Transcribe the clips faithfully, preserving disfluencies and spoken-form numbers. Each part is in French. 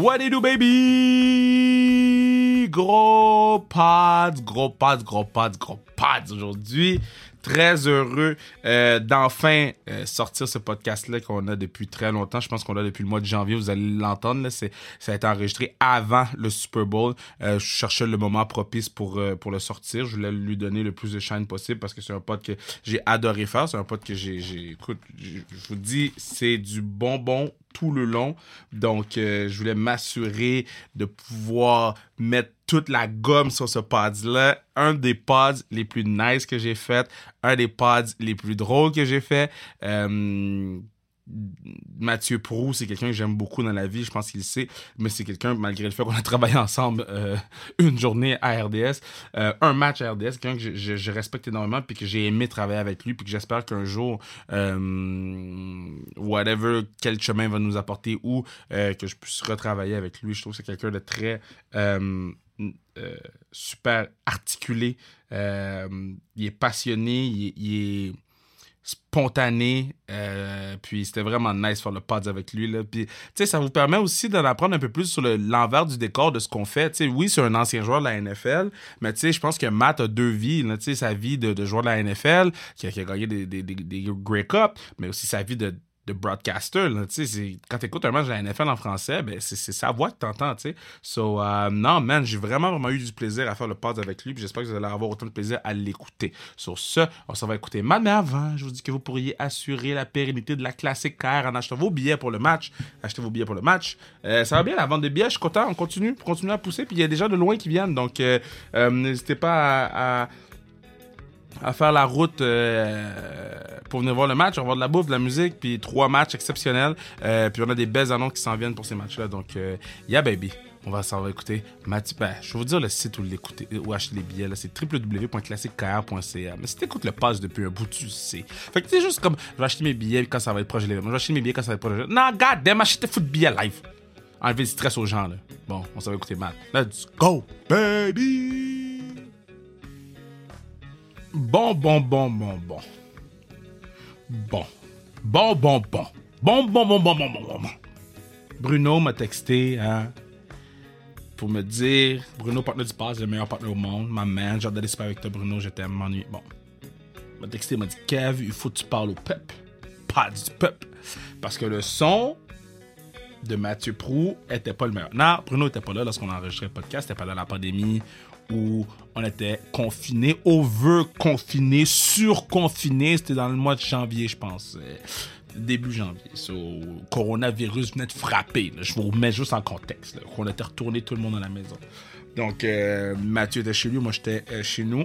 What it do, baby? Gros pads, gros pads, gros pads, gros pads aujourd'hui. Très heureux euh, d'enfin euh, sortir ce podcast-là qu'on a depuis très longtemps. Je pense qu'on l'a depuis le mois de janvier. Vous allez l'entendre. Là, c'est, ça a été enregistré avant le Super Bowl. Euh, je cherchais le moment propice pour, euh, pour le sortir. Je voulais lui donner le plus de shine possible parce que c'est un pod que j'ai adoré faire. C'est un pod que j'ai... j'ai écoute, je vous dis, c'est du bonbon tout le long. Donc, euh, je voulais m'assurer de pouvoir mettre toute la gomme sur ce pod-là. Un des pods les plus nice que j'ai fait. Un des pods les plus drôles que j'ai fait. Euh, Mathieu Proulx, c'est quelqu'un que j'aime beaucoup dans la vie. Je pense qu'il le sait. Mais c'est quelqu'un, malgré le fait qu'on a travaillé ensemble euh, une journée à R D S, euh, un match à R D S, quelqu'un que je, je, je respecte énormément puis que j'ai aimé travailler avec lui puis que j'espère qu'un jour, euh, whatever, quel chemin va nous apporter ou euh, que je puisse retravailler avec lui. Je trouve que c'est quelqu'un de très... Euh, Euh, super articulé, euh, il est passionné, il, il est spontané, euh, puis c'était vraiment nice faire le pod avec lui là. Puis tu sais, ça vous permet aussi d'en apprendre un peu plus sur le, l'envers du décor de ce qu'on fait. Tu sais, oui, c'est un ancien joueur de la N F L, mais tu sais, je pense que Matt a deux vies là. Tu sais, sa vie de, de joueur de la N F L qui a, qui a gagné des, des, des, des Grey Cup, mais aussi sa vie de de broadcaster, là, tu sais, quand t'écoutes un match de la N F L en français, ben c'est, c'est sa voix que t'entends, tu sais. So, euh, non, man, j'ai vraiment, vraiment eu du plaisir à faire le pod avec lui, puis j'espère que vous allez avoir autant de plaisir à l'écouter. Sur ce, on s'en va écouter Matt, mais avant, je vous dis que vous pourriez assurer la pérennité de la classique K R en achetant vos billets pour le match. Achetez vos billets pour le match. Euh, ça va bien, la vente de billets, je suis content, on continue, on continue à pousser, puis il y a des gens de loin qui viennent, donc euh, euh, n'hésitez pas à... à à faire la route euh, pour venir voir le match, on va voir de la bouffe, de la musique, puis trois matchs exceptionnels, euh, puis on a des belles annonces qui s'en viennent pour ces matchs-là, donc euh, yeah baby, on va s'en va écouter Mathieu, ben, je vais vous dire le site où l'écouter, où acheter les billets, là, c'est w w w point classique k r point c a, mais si t'écoutes le pass depuis un bout, tu sais, fait que c'est juste comme, je vais acheter mes billets quand ça va être proche de l'événement, je vais acheter mes billets quand ça va être proche de l'événement, non, god damn, achetez foot billets live, enlevez le stress aux gens, là, bon, on s'en va écouter Matt, let's go, baby! Bon, bon, bon, bon, bon. Bon. Bon, bon, bon. Bon, bon, bon, bon, bon, bon, bon. Bruno m'a texté, hein, pour me dire, Bruno, partenaire du pass, le meilleur partenaire au monde, ma man, j'ai hâte d'aller super avec toi, Bruno, je t'aime, m'ennuie. Bon. Il m'a texté, il m'a dit, Kev, il faut que tu parles au peuple. Pas du peuple. Parce que le son de Mathieu Proulx était pas le meilleur. Non, Bruno était pas là lorsqu'on enregistrait le podcast, c'était pas là la pandémie, où on était confinés, over-confinés, sur-confinés. C'était dans le mois de janvier, je pense. Début janvier. So, coronavirus venait de frapper. Là. Je vous remets juste en contexte. Là. On était retourné tout le monde à la maison. Donc, euh, Mathieu était chez lui, moi j'étais euh, chez nous.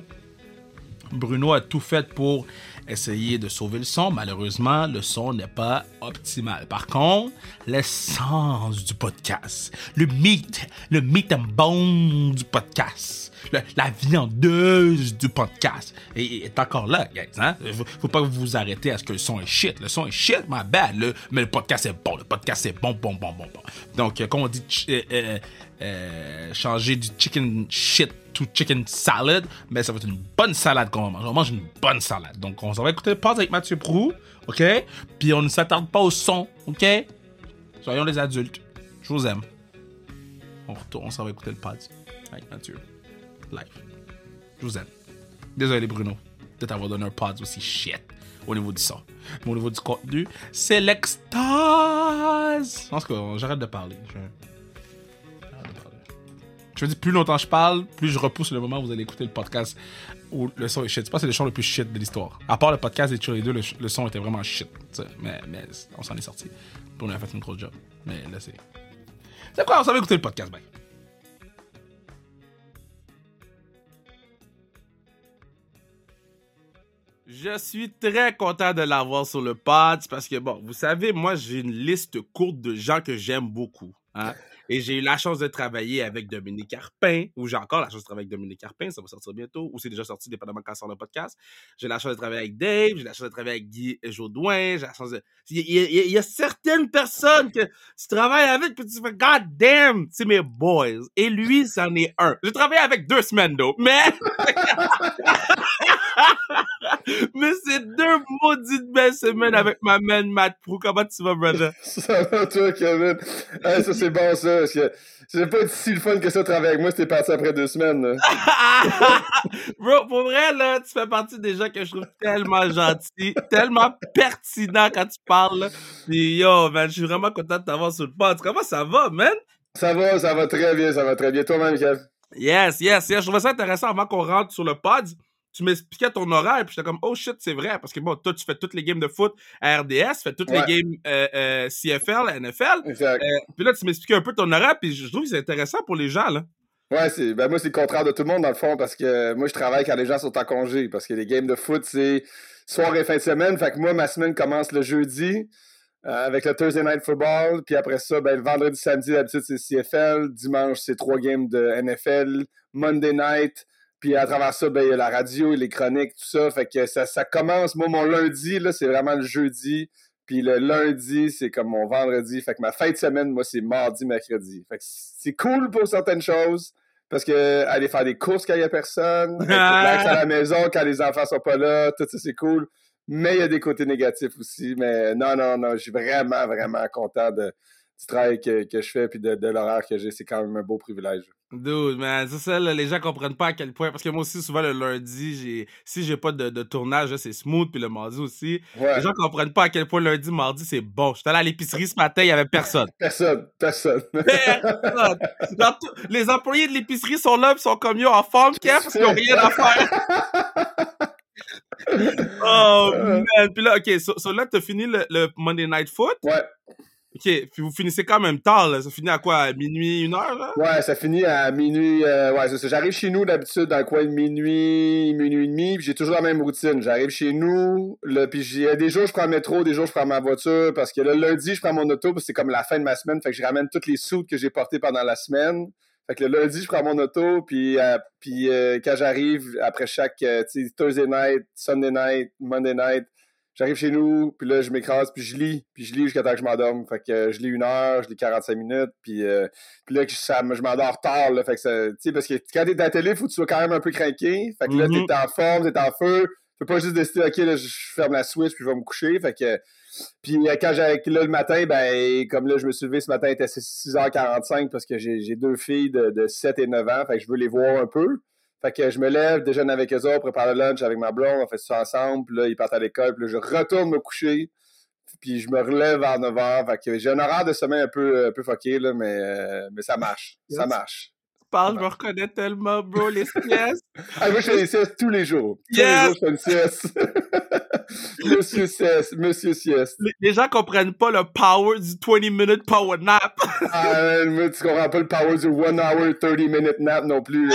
Bruno a tout fait pour essayer de sauver le son. Malheureusement, le son n'est pas optimal. Par contre, l'essence du podcast, le meat, le meat and bone du podcast, le, la viandeuse du podcast est, est encore là, guys. Hein? Faut, faut pas que vous vous arrêtez à ce que le son est shit. Le son est shit, my bad. Le, mais le podcast est bon. Le podcast est bon, bon, bon, bon, bon. Donc, euh, quand on dit euh, euh, euh, changer du chicken shit to chicken salad, mais ça va être une bonne salade qu'on va manger. On mange une bonne salade. Donc, on s'en va écouter le podcast avec Mathieu Proulx, OK? Puis on ne s'attarde pas au son, OK? Soyons les adultes. Je vous aime. On retourne, on s'en va écouter le podcast avec Mathieu. Live. Je vous aime. Désolé, Bruno, de t'avoir donné un podcast aussi shit au niveau du son. Mais au niveau du contenu, c'est l'extase! En tout cas, j'arrête de parler. Je... Je veux dire, plus longtemps je parle, plus je repousse le moment où vous allez écouter le podcast où le son est shit. Je pense que c'est le son le plus shit de l'histoire. À part le podcast des Cheerleaders, le, le son était vraiment shit. Mais, mais on s'en est sorti. On a fait une grosse job. Mais là, c'est... C'est quoi? On s'en va écouter le podcast, ben. Je suis très content de l'avoir sur le pod parce que, bon, vous savez, moi, j'ai une liste courte de gens que j'aime beaucoup. Hein? Et j'ai eu la chance de travailler avec Dominique Carpin, ou j'ai encore la chance de travailler avec Dominique Carpin, ça va sortir bientôt, ou c'est déjà sorti, dépendamment quand sort le podcast. J'ai la chance de travailler avec Dave, j'ai la chance de travailler avec Guy Jodouin, j'ai la chance de... Il y, y, y a certaines personnes que tu travailles avec, puis tu fais « God damn, c'est mes boys ». Et lui, c'en est un. J'ai travaillé avec deux semaines, d'eau, mais... Mais c'est deux maudites belles semaines avec ma man Matt Proulx. Comment tu vas, brother? Ça va, toi, Kevin? Hey, ça, c'est bon, ça. Parce que j'ai pas été si le fun que ça de travailler avec moi si t'es parti après deux semaines. Bro, pour vrai, là, tu fais partie des gens que je trouve tellement gentils, tellement pertinents quand tu parles. Là. Puis yo, man, je suis vraiment content de t'avoir sur le pod. Comment ça va, man? Ça va, ça va très bien, ça va très bien. Toi-même, Kevin? Yes, yes, yes. Je trouvais ça intéressant avant qu'on rentre sur le pod. Tu m'expliquais ton horaire, puis j'étais comme, oh shit, c'est vrai. Parce que bon, toi, tu fais toutes les games de foot à R D S, tu fais toutes ouais. les games euh, euh, C F L, N F L. Exact. Euh, puis là, tu m'expliquais un peu ton horaire, puis je trouve que c'est intéressant pour les gens, là. Ouais, c'est, ben moi, c'est le contraire de tout le monde, dans le fond, parce que moi, je travaille quand les gens sont en congé, parce que les games de foot, c'est soir et fin de semaine. Fait que moi, ma semaine commence le jeudi euh, avec le Thursday Night Football, puis après ça, ben le vendredi, samedi, d'habitude, c'est C F L. Dimanche, c'est trois games de N F L. Monday Night. Puis à travers ça, ben, il y a la radio, les chroniques, tout ça. Fait que ça, ça commence. Moi, mon lundi, là, c'est vraiment le jeudi. Puis le lundi, c'est comme mon vendredi. Fait que ma fin de semaine, moi, c'est mardi, mercredi. Fait que c'est cool pour certaines choses. Parce que aller faire des courses quand il n'y a personne, être relax à la maison quand les enfants sont pas là, tout ça, c'est cool. Mais il y a des côtés négatifs aussi. Mais non, non, non, je suis vraiment, vraiment content de... du travail que, que je fais puis de, de l'horaire que j'ai, c'est quand même un beau privilège. Dude, man, c'est ça, là, les gens comprennent pas à quel point, parce que moi aussi, souvent, le lundi, j'ai si j'ai pas de, de tournage, là, c'est smooth, puis le mardi aussi. Ouais. Les gens comprennent pas à quel point lundi, mardi, c'est bon. J'étais allé à l'épicerie ce matin, il y avait personne. Personne, personne. Personne. Genre, tout, les employés de l'épicerie sont là, puis sont comme yo en forme, Kev, parce qu'ils ont rien à faire. Oh, man. Puis là, OK, so, so là, t'as fini le, le Monday Night Foot. Ouais. OK, puis vous finissez quand même tard, là. Ça finit à quoi? À minuit, une heure, là? Ouais, ça finit à minuit... Euh, ouais, c'est ça. J'arrive chez nous, d'habitude, dans le coin de minuit, minuit et demi, puis j'ai toujours la même routine. J'arrive chez nous, là, puis j'ai des jours, je prends le métro, des jours, je prends ma voiture, parce que le lundi, je prends mon auto, parce que c'est comme la fin de ma semaine, fait que je ramène toutes les soutes que j'ai portées pendant la semaine. Fait que le lundi, je prends mon auto, puis, euh, puis euh, quand j'arrive, après chaque, euh, tu sais, Thursday night, Sunday night, Monday night, j'arrive chez nous, puis là, je m'écrase, puis je lis, puis je lis jusqu'à temps que je m'endorme. Fait que euh, je lis une heure, je lis quarante-cinq minutes, puis, euh, puis là, ça, je m'endors tard, là, fait que ça, tu sais, parce que quand t'es à la télé, il faut que tu sois quand même un peu craqué. Fait que là, mm-hmm. t'es en forme, t'es en feu. Tu peux pas juste décider, OK, là, je ferme la switch, puis je vais me coucher. Fait que, puis quand j'ai, là, le matin, ben, comme là, je me suis levé ce matin, il était six heures quarante-cinq, parce que j'ai, j'ai deux filles de, de sept et neuf ans, fait que je veux les voir un peu. Fait que je me lève, déjeune avec eux autres, prépare le lunch avec ma blonde, on fait ça ensemble, puis là, ils partent à l'école, puis là, je retourne me coucher, puis je me relève vers neuf heures. Fait que j'ai un horaire de sommeil un peu, un peu fucké, là, mais, euh, mais ça marche, yes. ça marche. Parle, je me reconnais tellement, bro, les siestes. Ah, moi, je fais des siestes tous les jours. Tous yes. les jours, je fais une sieste. Monsieur sieste, monsieur sieste. Les gens comprennent pas le power du twenty minute power nap. Ah, moi, tu comprends pas le power du one hour thirty minute nap non plus.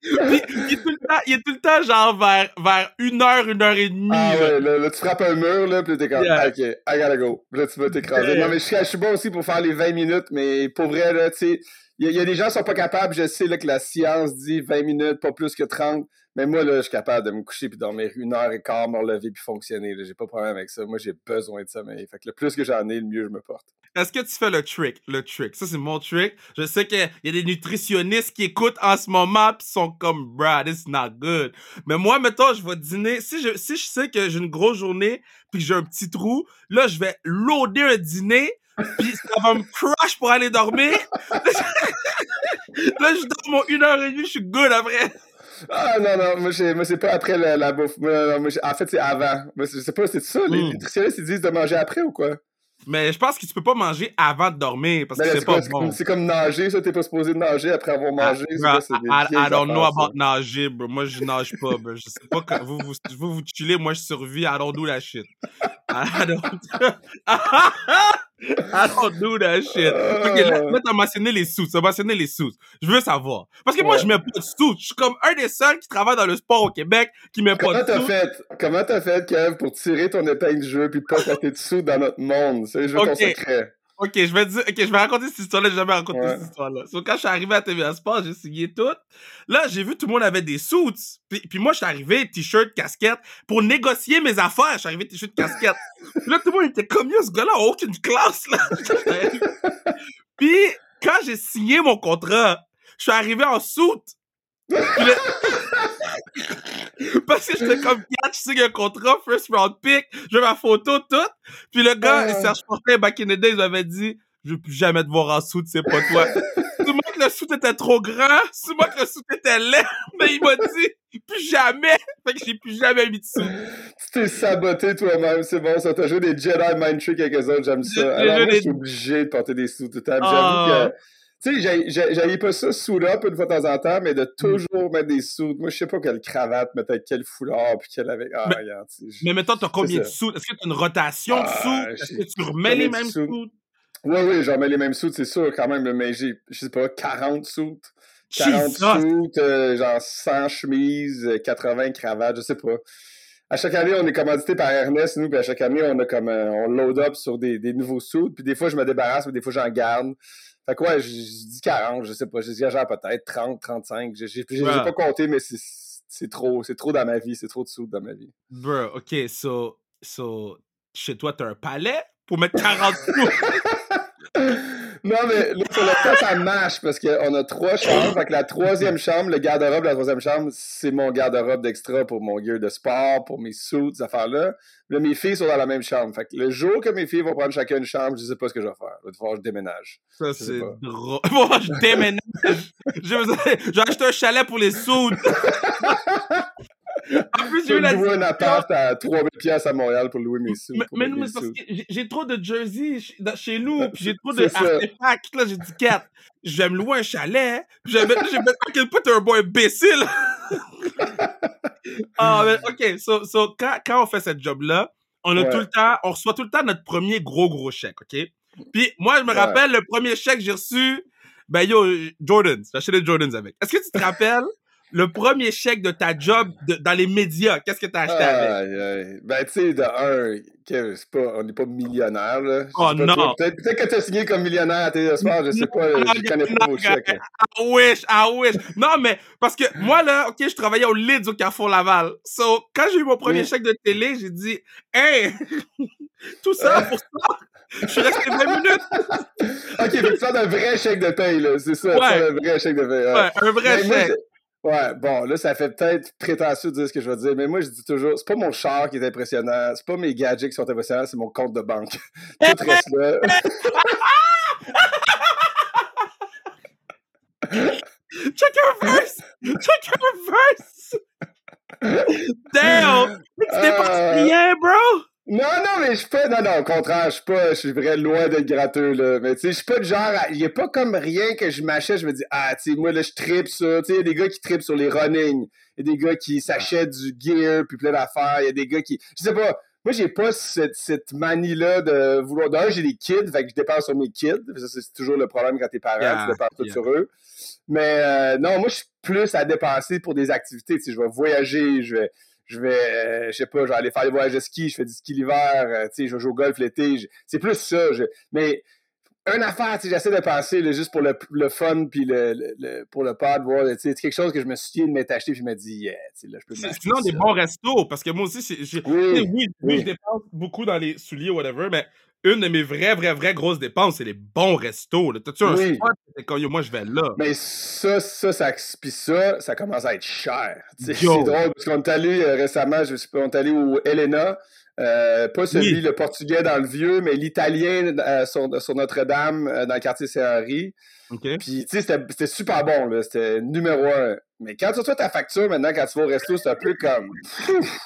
Puis, il, est tout le temps, il est tout le temps genre vers, vers une heure, une heure et demie. Ah là. Ouais, là, là, tu frappes un mur, là, puis t'es comme, yeah. OK, I gotta go. Là, tu vas t'écraser. Yeah. Non, mais je, je suis bon aussi pour faire les vingt minutes, mais pour vrai, là, tu sais, il y, y a des gens qui sont pas capables, je sais, là, que la science dit vingt minutes, pas plus que trente, mais moi, là, je suis capable de me coucher puis dormir une heure et quart, me relever puis fonctionner, là, j'ai pas de problème avec ça. Moi, j'ai besoin de sommeil. Fait que le plus que j'en ai, le mieux je me porte. Est-ce que tu fais le trick? Le trick. Ça, c'est mon trick. Je sais qu'il y a des nutritionnistes qui écoutent en ce moment pis sont comme, bruh, this is not good. Mais moi, mettons, je vais dîner. Si je, si je sais que j'ai une grosse journée pis que j'ai un petit trou, là, je vais loader un dîner pis ça va me crush pour aller dormir. Là, je dors mon une heure et demie, je suis good après. Ah non, non, moi, moi c'est pas après la, la bouffe. Moi, non, moi, en fait, c'est avant. Moi, je sais pas, c'est ça. Mm. Les nutritionnistes, ils disent de manger après ou quoi? Mais je pense que tu peux pas manger avant de dormir parce que ben là, c'est, c'est pas quoi, bon. C'est, c'est comme nager, ça. T'es pas supposé nager après avoir mangé. I, ça, c'est I, I, I don't know about nager, bro. Moi, je nage pas, bro. Je sais pas que vous vous, vous, vous chillez. Moi, je survis. I don't do that shit. I don't... I don't do that shit. OK, là, là t'as mentionné les suits. T'as mentionné les suits. Je veux savoir. Parce que ouais. moi, je mets pas de suits. Je suis comme un des seuls qui travaille dans le sport au Québec qui met Comment pas de suits. Fait... Comment t'as fait, Kev, pour tirer ton épingle du jeu puis pas t'acheter de suits dans notre monde? C'est le jeu okay. ton secret. OK, je vais dire... OK, je vais raconter cette histoire-là. J'ai jamais raconté ouais. cette histoire-là. So, quand je suis arrivé à T V A Sports, j'ai signé tout. Là, j'ai vu tout le monde avait des suits. Puis, puis moi, je suis arrivé, t-shirt, casquette, pour négocier mes affaires. Je suis arrivé, t-shirt, casquette. Puis là, tout le monde était comme, yo, ce gars-là n'a aucune classe, là. Puis, quand j'ai signé mon contrat, je suis arrivé en suit. Puis là... Parce que j'étais comme quatre, je signe un contrat, first round pick, j'ai ma photo, tout. Puis le gars, euh... Serge Fortin, back in the day, il m'avait dit, je veux plus jamais te voir en soute, c'est pas toi. Souvent que le soute était trop grand, souvent que le soute était laid, mais il m'a dit, plus jamais. Fait que j'ai plus jamais mis de soute. Tu t'es saboté toi-même, c'est bon, ça. T'as joué des Jedi Mind Trick avec eux autres, j'aime ça. Alors, moi, je suis obligé de porter des soutes tout le temps. J'avoue que. Tu sais, j'avais pas ça sous up une fois de temps en temps, mais de toujours mettre des sous. Moi, je sais pas quelle cravate, mais avec quel foulard, puis quelle avec. Ah, mais, regarde. Mais mettons, t'as combien de sous? Est-ce que t'as une rotation ah, de sous? Est-ce que tu remets les mêmes sous? Oui, oui, j'en mets les mêmes sous, c'est sûr, quand même, mais j'ai, je sais pas, quarante sous. quarante sous, euh, genre cent chemises, quatre-vingts cravates, je sais pas. À chaque année, on est commandité par R D S, nous, puis à chaque année, on a comme, euh, on load up sur des, des nouveaux sous, puis des fois, je me débarrasse, mais des fois, j'en garde. Fait que ouais, je dis quarante, je sais pas, je dis genre peut-être trente, trente-cinq, j'ai, j'ai, j'ai pas compté, mais c'est, c'est trop, c'est trop dans ma vie, c'est trop de sous dans ma vie. Bro, ok, so, so, chez toi, t'as un palais pour mettre quarante sous? Non, mais là, sur le temps, ça marche parce qu'on a trois chambres. Fait que la troisième chambre, le garde-robe de la troisième chambre, c'est mon garde-robe d'extra pour mon gear de sport, pour mes suits, ces affaires-là. Là, mes filles sont dans la même chambre. Fait que le jour que mes filles vont prendre chacun une chambre, je sais pas ce que je vais faire. Il va falloir que je déménage. Ça, je c'est drôle. Moi, je déménage. je vais acheter un chalet pour les suits. En plus, j'ai eu la discussion. Un appart à trois mille dollars à Montréal pour louer mes sous. Mais, mais non, mais parce que j'ai, j'ai trop de jerseys chez nous, puis j'ai trop de artefacts. Là, j'ai dit, quatre, je vais me louer un chalet, puis je vais mettre à quel point t'es un bon imbécile. Ah, mais OK, so, so, quand, quand on fait cette job-là, on a ouais. tout le temps, on reçoit tout le temps notre premier gros, gros chèque, OK? Puis moi, je me ouais. rappelle, le premier chèque que j'ai reçu, ben yo, Jordans, j'ai acheté des Jordans avec. Est-ce que tu te rappelles le premier chèque de ta job de, dans les médias, qu'est-ce que t'as acheté avec? Aïe, aïe. Ben, tu sais, de un, c'est pas, on n'est pas millionnaire, là. Oh non! Toi, peut-être, peut-être que t'as signé comme millionnaire à T V A Sports, je sais pas, non, je connais non, pas vos chèques. I wish, I wish! Non, mais, parce que moi, là, OK, je travaillais au Lids au Carrefour Laval. So, quand j'ai eu mon premier mm. chèque de télé, j'ai dit, hey! Tout ça pour ça! Je suis resté vingt minutes! OK, mais tu sors d'un vrai chèque de paye, là. C'est ça, ouais. un vrai chèque de paye. Ouais, ouais un vrai mais chèque. Moi, ouais, bon, là, ça fait peut-être prétentieux de dire ce que je vais dire, mais moi, je dis toujours, c'est pas mon char qui est impressionnant, c'est pas mes gadgets qui sont impressionnants, c'est mon compte de banque. Tout reste là. Check your verse! Check your verse! Damn! Tu dépenses rien, bro! Non, non, mais je fais, non, non, au contraire, je suis pas, je suis vraiment loin d'être gratteux, là. Mais, tu sais, je suis pas de genre, il y a pas comme rien que je m'achète, je me dis, ah, tu sais, moi, là, je tripe sur, tu sais, il y a des gars qui tripent sur les running, il y a des gars qui s'achètent du gear, puis plein d'affaires, il y a des gars qui, je sais pas, moi, j'ai pas cette, cette manie-là de vouloir, d'un, j'ai des kids, fait que je dépense sur mes kids, ça, c'est toujours le problème quand t'es parent, yeah, tu dépenses tout yeah. sur eux. Mais, euh, non, moi, je suis plus à dépenser pour des activités, tu sais, je vais voyager, je vais... Je vais, euh, je sais pas, je vais aller faire des voyages de ski, je fais du ski l'hiver, euh, tu sais, je joue au golf l'été, je... c'est plus ça. Je... Mais une affaire, tu sais, j'essaie de penser là, juste pour le, le fun puis le, le, le pour le pod, voir, tu sais, quelque chose que je me souviens de m'être acheté puis je me dis, yeah, tu sais, là, je peux m'acheter. Sinon, des bons restos, parce que moi aussi, c'est, j'ai... Oui, oui, oui, oui, je dépense beaucoup dans les souliers ou whatever, mais une de mes vraies, vraies, vraies grosses dépenses, c'est les bons restos. Là. T'as-tu un oui. spot? C'est quand moi, je vais là. Mais ça, ça, ça, pis ça, ça commence à être cher. C'est drôle, parce qu'on est allé euh, récemment, je sais pas, on est allé au Helena, euh, pas celui, oui. le portugais dans le vieux, mais l'italien euh, sur, sur Notre-Dame, euh, dans le quartier Saint-Henri. Okay. Puis, tu sais, c'était, c'était super bon, là. C'était numéro un. Mais quand tu reçois ta facture, maintenant, quand tu vas au resto, c'est un peu comme... Pfff,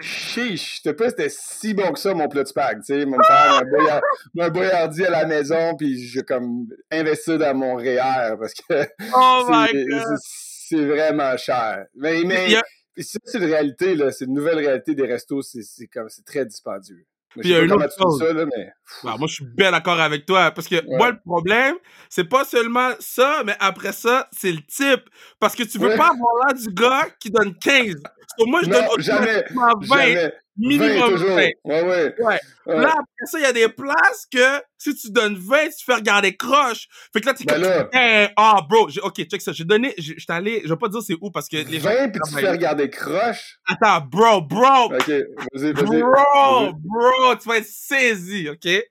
chiche! Je sais pas, c'était si bon que ça, mon plat de spag, tu sais. Mon père, un, boyard, un boyardier à la maison, puis j'ai comme investi dans mon R E E R, parce que... Oh my God! C'est, c'est vraiment cher. Mais, mais yeah. ça, c'est une réalité, là. C'est une nouvelle réalité des restos. C'est, c'est, comme, c'est très dispendieux. Puis il y a une autre chose. Ça, là, mais... bah, moi, je suis bien d'accord avec toi. Parce que ouais. moi, le problème, c'est pas seulement ça, mais après ça, c'est le type. Parce que tu veux ouais. pas avoir l'air du gars qui donne quinze. Moi, je non, donne jamais, jamais. Minimum vingt. vingt. Ouais, ouais. Ouais. Euh... Là, après ça, il y a des places que si tu donnes vingt, tu te fais regarder croche. Fait que là, t'es ben comme... Là... Ah, bro, j'ai... OK, check ça. J'ai donné... J'étais allé... Je vais pas dire c'est où parce que... Les vingt, gens... puis tu te fais regarder croche? Attends, bro, bro! OK, vas-y, vas-y. Bro, vas-y. Bro, tu vas être saisi, OK? J'étais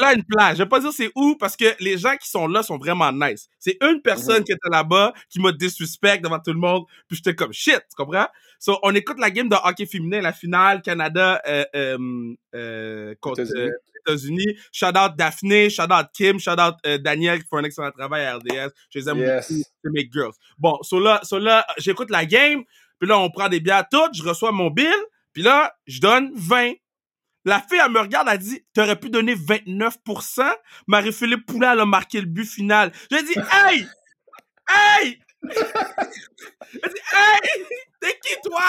allé à une place. Je vais pas dire c'est où parce que les gens qui sont là sont vraiment nice. C'est une personne mmh. qui était là-bas qui m'a disrespect devant tout le monde. Puis j'étais comme, shit, tu comprends? So, on écoute la game de hockey féminin, la finale, Canada euh, euh, euh, contre les États-Unis. Shout-out Daphné, shout-out Kim, shout-out euh, Daniel qui fait un excellent travail à R D S. Je les aime yes. beaucoup, c'est mes girls. Bon, so là, so là, j'écoute la game, puis là, on prend des bières toutes, je reçois mon bill, puis là, je donne vingt. La fille, elle me regarde, elle dit « T'aurais pu donner vingt-neuf pour cent? » Marie-Philippe Poulin, elle a marqué le but final. J'ai dit « Hey! Hey! » Elle dit « Hey! T'es qui, toi? »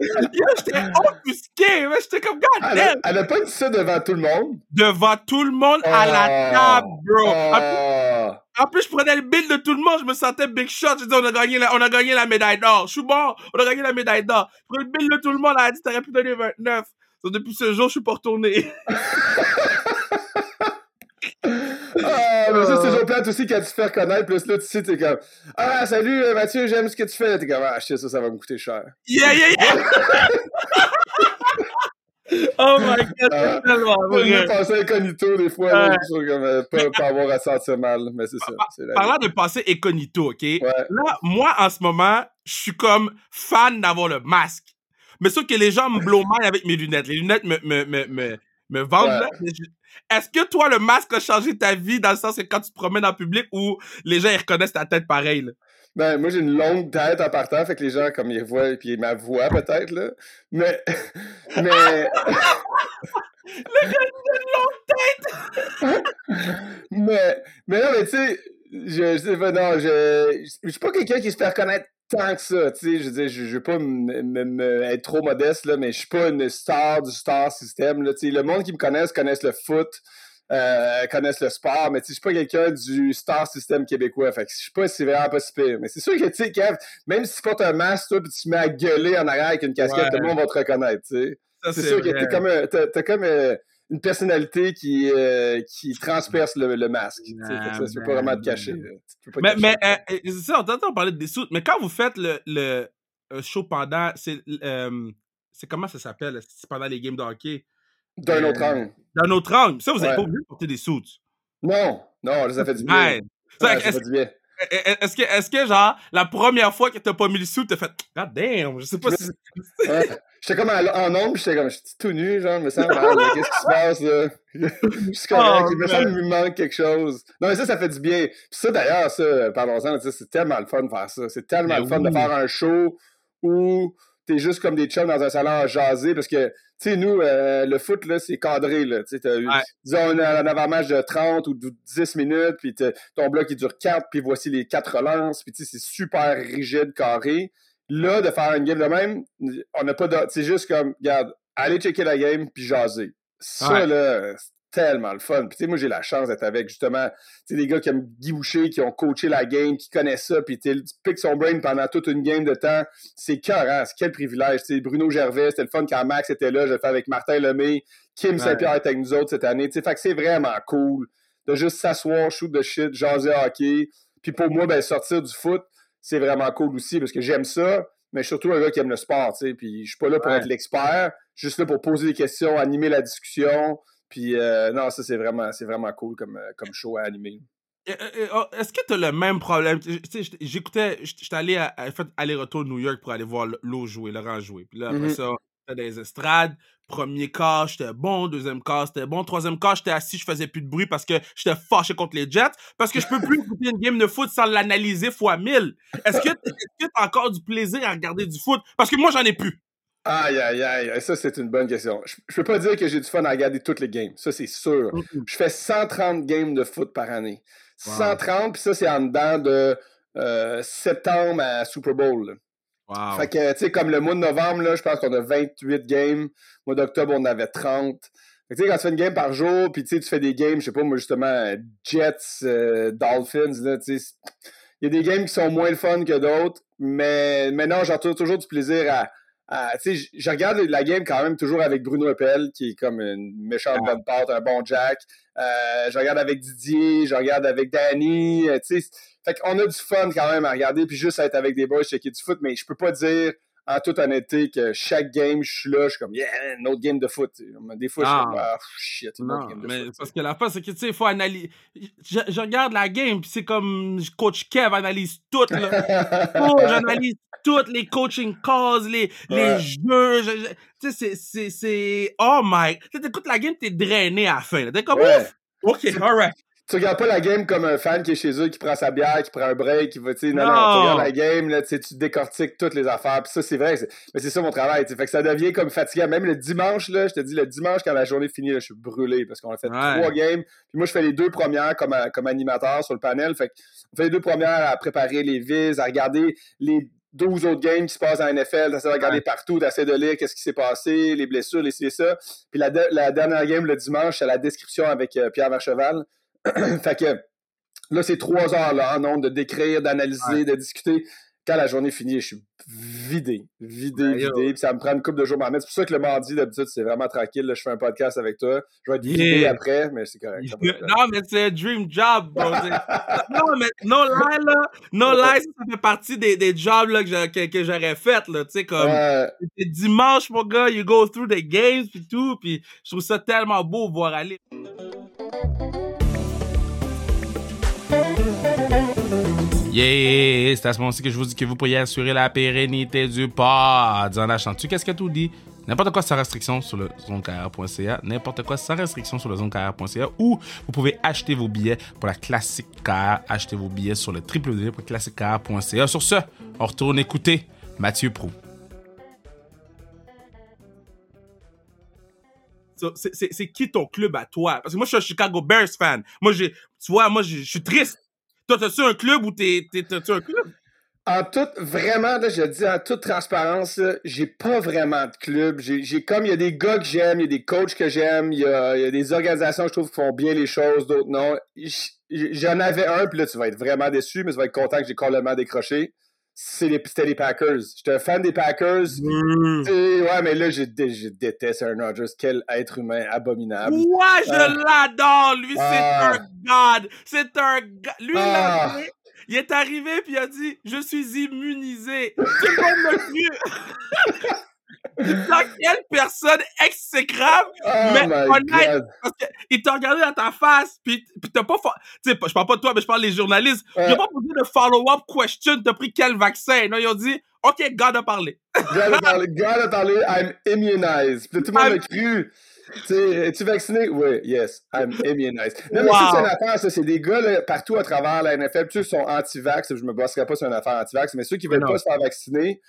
Yo, j'étais offusqué, j'étais comme god damn. Elle a pas dit ça devant tout le monde. Devant tout le monde oh, à la table, bro. Oh. En plus, je prenais le bill de tout le monde, je me sentais big shot. Je disais, on a gagné la, on a gagné la médaille d'or. Je suis bon, on a gagné la médaille d'or. Je prenais le bill de tout le monde, elle a dit, t'aurais pu donner vingt-neuf. Donc, depuis ce jour, je suis pas retourné. Ah, mais ça, c'est toujours plate aussi quand tu te fais reconnaître. Plus là, tu sais, t'es comme ah, salut Mathieu, j'aime ce que tu fais. T'es comme ah, shit, ça, ça va me coûter cher. Yeah, yeah, yeah! Oh my god, ah, c'est tellement vrai. J'ai passé incognito des fois, là, ouais. Comme euh, pas, pas avoir à sentir mal, mais c'est ça. C'est la parlant vie. De passer incognito, OK? Ouais. Là, moi, en ce moment, je suis comme fan d'avoir le masque. Mais sauf que les gens me blow mal avec mes lunettes. Les lunettes me. me, me, me me vendre, ouais. Là. Est-ce que toi, le masque a changé ta vie dans le sens que quand tu te promènes en public où les gens, ils reconnaissent ta tête pareil, là? Ben, moi, j'ai une longue tête en partant, fait que les gens, comme, ils voient, et puis ma voix, peut-être, là. Mais... mais... le gars, il a une longue tête! mais... mais non, mais tu sais, je, je sais pas, non, je... Je suis pas quelqu'un qui se fait reconnaître tant que ça, tu sais, je veux dire, je, je veux pas m- m- m- être trop modeste, là, mais je suis pas une star du star system, là, tu sais, le monde qui me connaisse, connaisse le foot, euh, connaisse le sport, mais tu sais, je suis pas quelqu'un du star system québécois, fait que je suis pas si vraiment pas si pire, mais c'est sûr que, tu sais, Kev, même si tu portes un masque, toi, puis tu te mets à gueuler en arrière avec une casquette, tout le monde va te reconnaître, tu sais, c'est, c'est sûr vrai. Que t'es comme, un, t'as, t'as comme euh, une personnalité qui, euh, qui transperce le, le masque. Ah, fait que ça, c'est pas vraiment te cacher. Mais, mais euh, c'est ça, on t'entend parler de des sous, mais quand vous faites le, le show pendant, c'est, euh, c'est comment ça s'appelle, c'est pendant les games de hockey? D'un euh, autre angle. D'un autre angle. Ça, vous n'avez ouais. pas oublié de porter des sous? Non, non, ça fait du bien. Ouais. Ça, ouais, ça fait du bien. Est-ce que, est-ce que, genre, la première fois que t'as pas mis le sou, t'as fait « God damn! » Je sais pas si... Ouais. J'étais comme en ombre, j'étais comme, j'étais tout nu, genre, me semble, qu'est-ce qui se passe, là? Je suis correct, il me semble qu'il me manque quelque chose. Non, mais ça, ça fait du bien. Puis ça, d'ailleurs, ça, parlons-en, c'est tellement le fun de faire ça. C'est tellement mais le fun oui. de faire un show où t'es juste comme des chums dans un salon à jaser, parce que, tu sais, nous, euh, le foot, là, c'est cadré, là. Tu sais, t'as eu, ouais. disons, un, un avant-match de trente ou de dix minutes, puis ton bloc, il dure quatre, puis voici les quatre relances, puis tu sais, c'est super rigide, carré. Là, de faire une game de même, on n'a pas de... C'est juste comme, regarde, allez checker la game, puis jaser. Ça, ouais. là, c'est tellement le fun. Puis tu sais, moi, j'ai la chance d'être avec, justement, tu sais, des gars comme Guy Boucher, qui ont coaché la game, qui connaissent ça, puis tu piques son brain pendant toute une game de temps. C'est carré, quel privilège. Tu sais, Bruno Gervais, c'était le fun quand Max était là, je le fais avec Martin Lemay, Kim ouais. Saint-Pierre était avec nous autres cette année. Tu sais, fait que c'est vraiment cool de juste s'asseoir, shoot de shit, jaser hockey. Puis pour moi, ben sortir du foot, c'est vraiment cool aussi, parce que j'aime ça, mais je suis surtout un gars qui aime le sport, tu sais, puis je suis pas là pour ouais. être l'expert, juste là pour poser des questions, animer la discussion, puis euh, non, ça, c'est vraiment, c'est vraiment cool comme, comme show à animer. Est-ce que t'as le même problème? Tu sais, j'écoutais, j'étais allé à, à fait, aller-retour à New York pour aller voir l'eau jouer, Laurent jouer, puis là, après mm-hmm. ça, j'étais dans les estrades, premier quart, j'étais bon, deuxième quart, c'était bon, troisième quart, j'étais assis, je faisais plus de bruit parce que j'étais fâché contre les Jets, parce que je peux plus écouter une game de foot sans l'analyser fois mille. Est-ce que, est-ce que t'as encore du plaisir à regarder du foot? Parce que moi, j'en ai plus. Aïe, aïe, aïe, ça, c'est une bonne question. Je, je peux pas dire que j'ai du fun à regarder toutes les games, ça, c'est sûr. Mm-hmm. Je fais cent trente games de foot par année. Wow. cent trente, puis ça, c'est en dedans de euh, septembre à Super Bowl, là. Wow. Fait que, tu sais, comme le mois de novembre, là, je pense qu'on a vingt-huit games. Au mois d'octobre, on avait trente. Fait que, tu sais, quand tu fais une game par jour, puis tu sais, tu fais des games, je sais pas, moi, justement, Jets, euh, Dolphins, là, tu sais, il y a des games qui sont moins le fun que d'autres, mais, mais non, j'en trouve toujours du plaisir à, Ah, tu sais, je regarde la game quand même toujours avec Bruno Eppel, qui est comme une méchante ah. bonne pâte, un bon Jack. Euh, je regarde avec Didier, je regarde avec Danny. Tu sais, fait qu'on a du fun quand même à regarder, puis juste à être avec des boys, checker du foot, mais je peux pas dire, en toute honnêteté, que chaque game, je suis là, je suis comme, yeah, une autre game de foot. Des fois, ah. je suis comme, ah, shit, une non, autre game de mais foot. Parce que la fin, c'est que, tu sais, il faut analyser. Je, je regarde la game, puis c'est comme, coach Kev analyse tout, là. Oh, j'analyse toutes les coaching calls, les, ouais. les jeux. Je, je, tu sais, c'est, c'est, c'est... Oh my... T'écoutes la game, t'es drainé à la fin. Là. T'es comme... Ouais. OK, tu, all right. Tu regardes pas la game comme un fan qui est chez eux, qui prend sa bière, qui prend un break, qui va... Tu sais, non, non, non, tu regardes la game, là, tu décortiques toutes les affaires. Puis ça, c'est vrai. C'est, mais c'est ça, mon travail. Fait que ça devient comme fatiguant. Même le dimanche, là, je te dis, le dimanche, quand la journée finit, là, je suis brûlé parce qu'on a fait ouais. trois games. Puis moi, je fais les deux premières comme, à, comme animateur sur le panel. Fait que on fait les deux premières à préparer les vises, à regarder les... douze autres games qui se passent en N F L, t'essaies de regarder ouais. partout, t'essaies de lire qu'est-ce qui s'est passé, les blessures, les ci, les ça. Puis la, de, la dernière game, le dimanche, c'est la description avec euh, Pierre Vercheval. Fait que là, c'est trois heures là, en ondes de décrire, d'analyser, ouais. de discuter. Quand la journée finit, je suis vidé, vidé, ouais, vidé. Puis ça me prend une couple de jours à m'en mettre. C'est pour ça que le mardi, d'habitude, c'est vraiment tranquille. Là, je fais un podcast avec toi. Je vais être vidé yeah. après, mais c'est correct. Je... Non, mais c'est un dream job, bro. Non, mais no lie, là. No lie, ça fait partie des, des jobs là, que, je, que, que j'aurais fait, là. Tu sais, comme ouais. c'est dimanche, mon gars, you go through the games, puis tout. Puis je trouve ça tellement beau voir aller. Yeah, c'est à ce moment-ci que je vous dis que vous pourriez assurer la pérennité du pod en achetant-tu qu'est-ce que tout dit? N'importe quoi sans restriction sur le zone carrière point c a, n'importe quoi sans restriction sur le zone carrière point c a, ou vous pouvez acheter vos billets pour la classique carrière, acheter vos billets sur le w w w point classique carrière point c a. Sur ce, on retourne écouter Mathieu Proulx. So, c'est, c'est, c'est qui ton club à toi? Parce que moi, je suis un Chicago Bears fan. Moi, j'ai, tu vois, moi, je suis triste. Toi, t'as-tu un club ou t'es, t'es, t'as-tu un club? En toute, vraiment, là, je le dis en toute transparence, là, j'ai pas vraiment de club. J'ai, j'ai comme, il y a des gars que j'aime, il y a des coachs que j'aime, il y a, y a des organisations, je trouve, qui font bien les choses, d'autres non. J'en avais un, puis là, tu vas être vraiment déçu, mais tu vas être content que j'ai complètement décroché. C'est les, c'était les Packers. J'étais un fan des Packers. Mmh. Et ouais, mais là, je, je déteste Aaron Rodgers. Quel être humain abominable. Ouais, je euh, l'adore. Lui, ah, c'est un god. C'est un god. Lui, ah, il, a, il est arrivé puis il a dit, je suis immunisé. C'est bon, monsieur. Dans quelle personne exécrable, oh mais honnête, parce qu'ils t'ont regardé dans ta face, pis, pis t'as pas, fa- tu sais, je parle pas de toi, mais je parle des journalistes, euh, ils ont pas posé de follow-up question, t'as pris quel vaccin, non, ils ont dit, OK, God a parlé. God a parlé, God a parlé, I'm immunized. Pis tout le monde I'm... a cru. T'sais, es-tu vacciné? Oui, yes, I'm immunized. Non, mais wow. ça, c'est une affaire, ça, c'est des gars là, partout à travers la N F L, ceux qui sont anti-vax, je me bosserai pas sur une affaire anti-vax, mais ceux qui veulent non. pas se faire vacciner,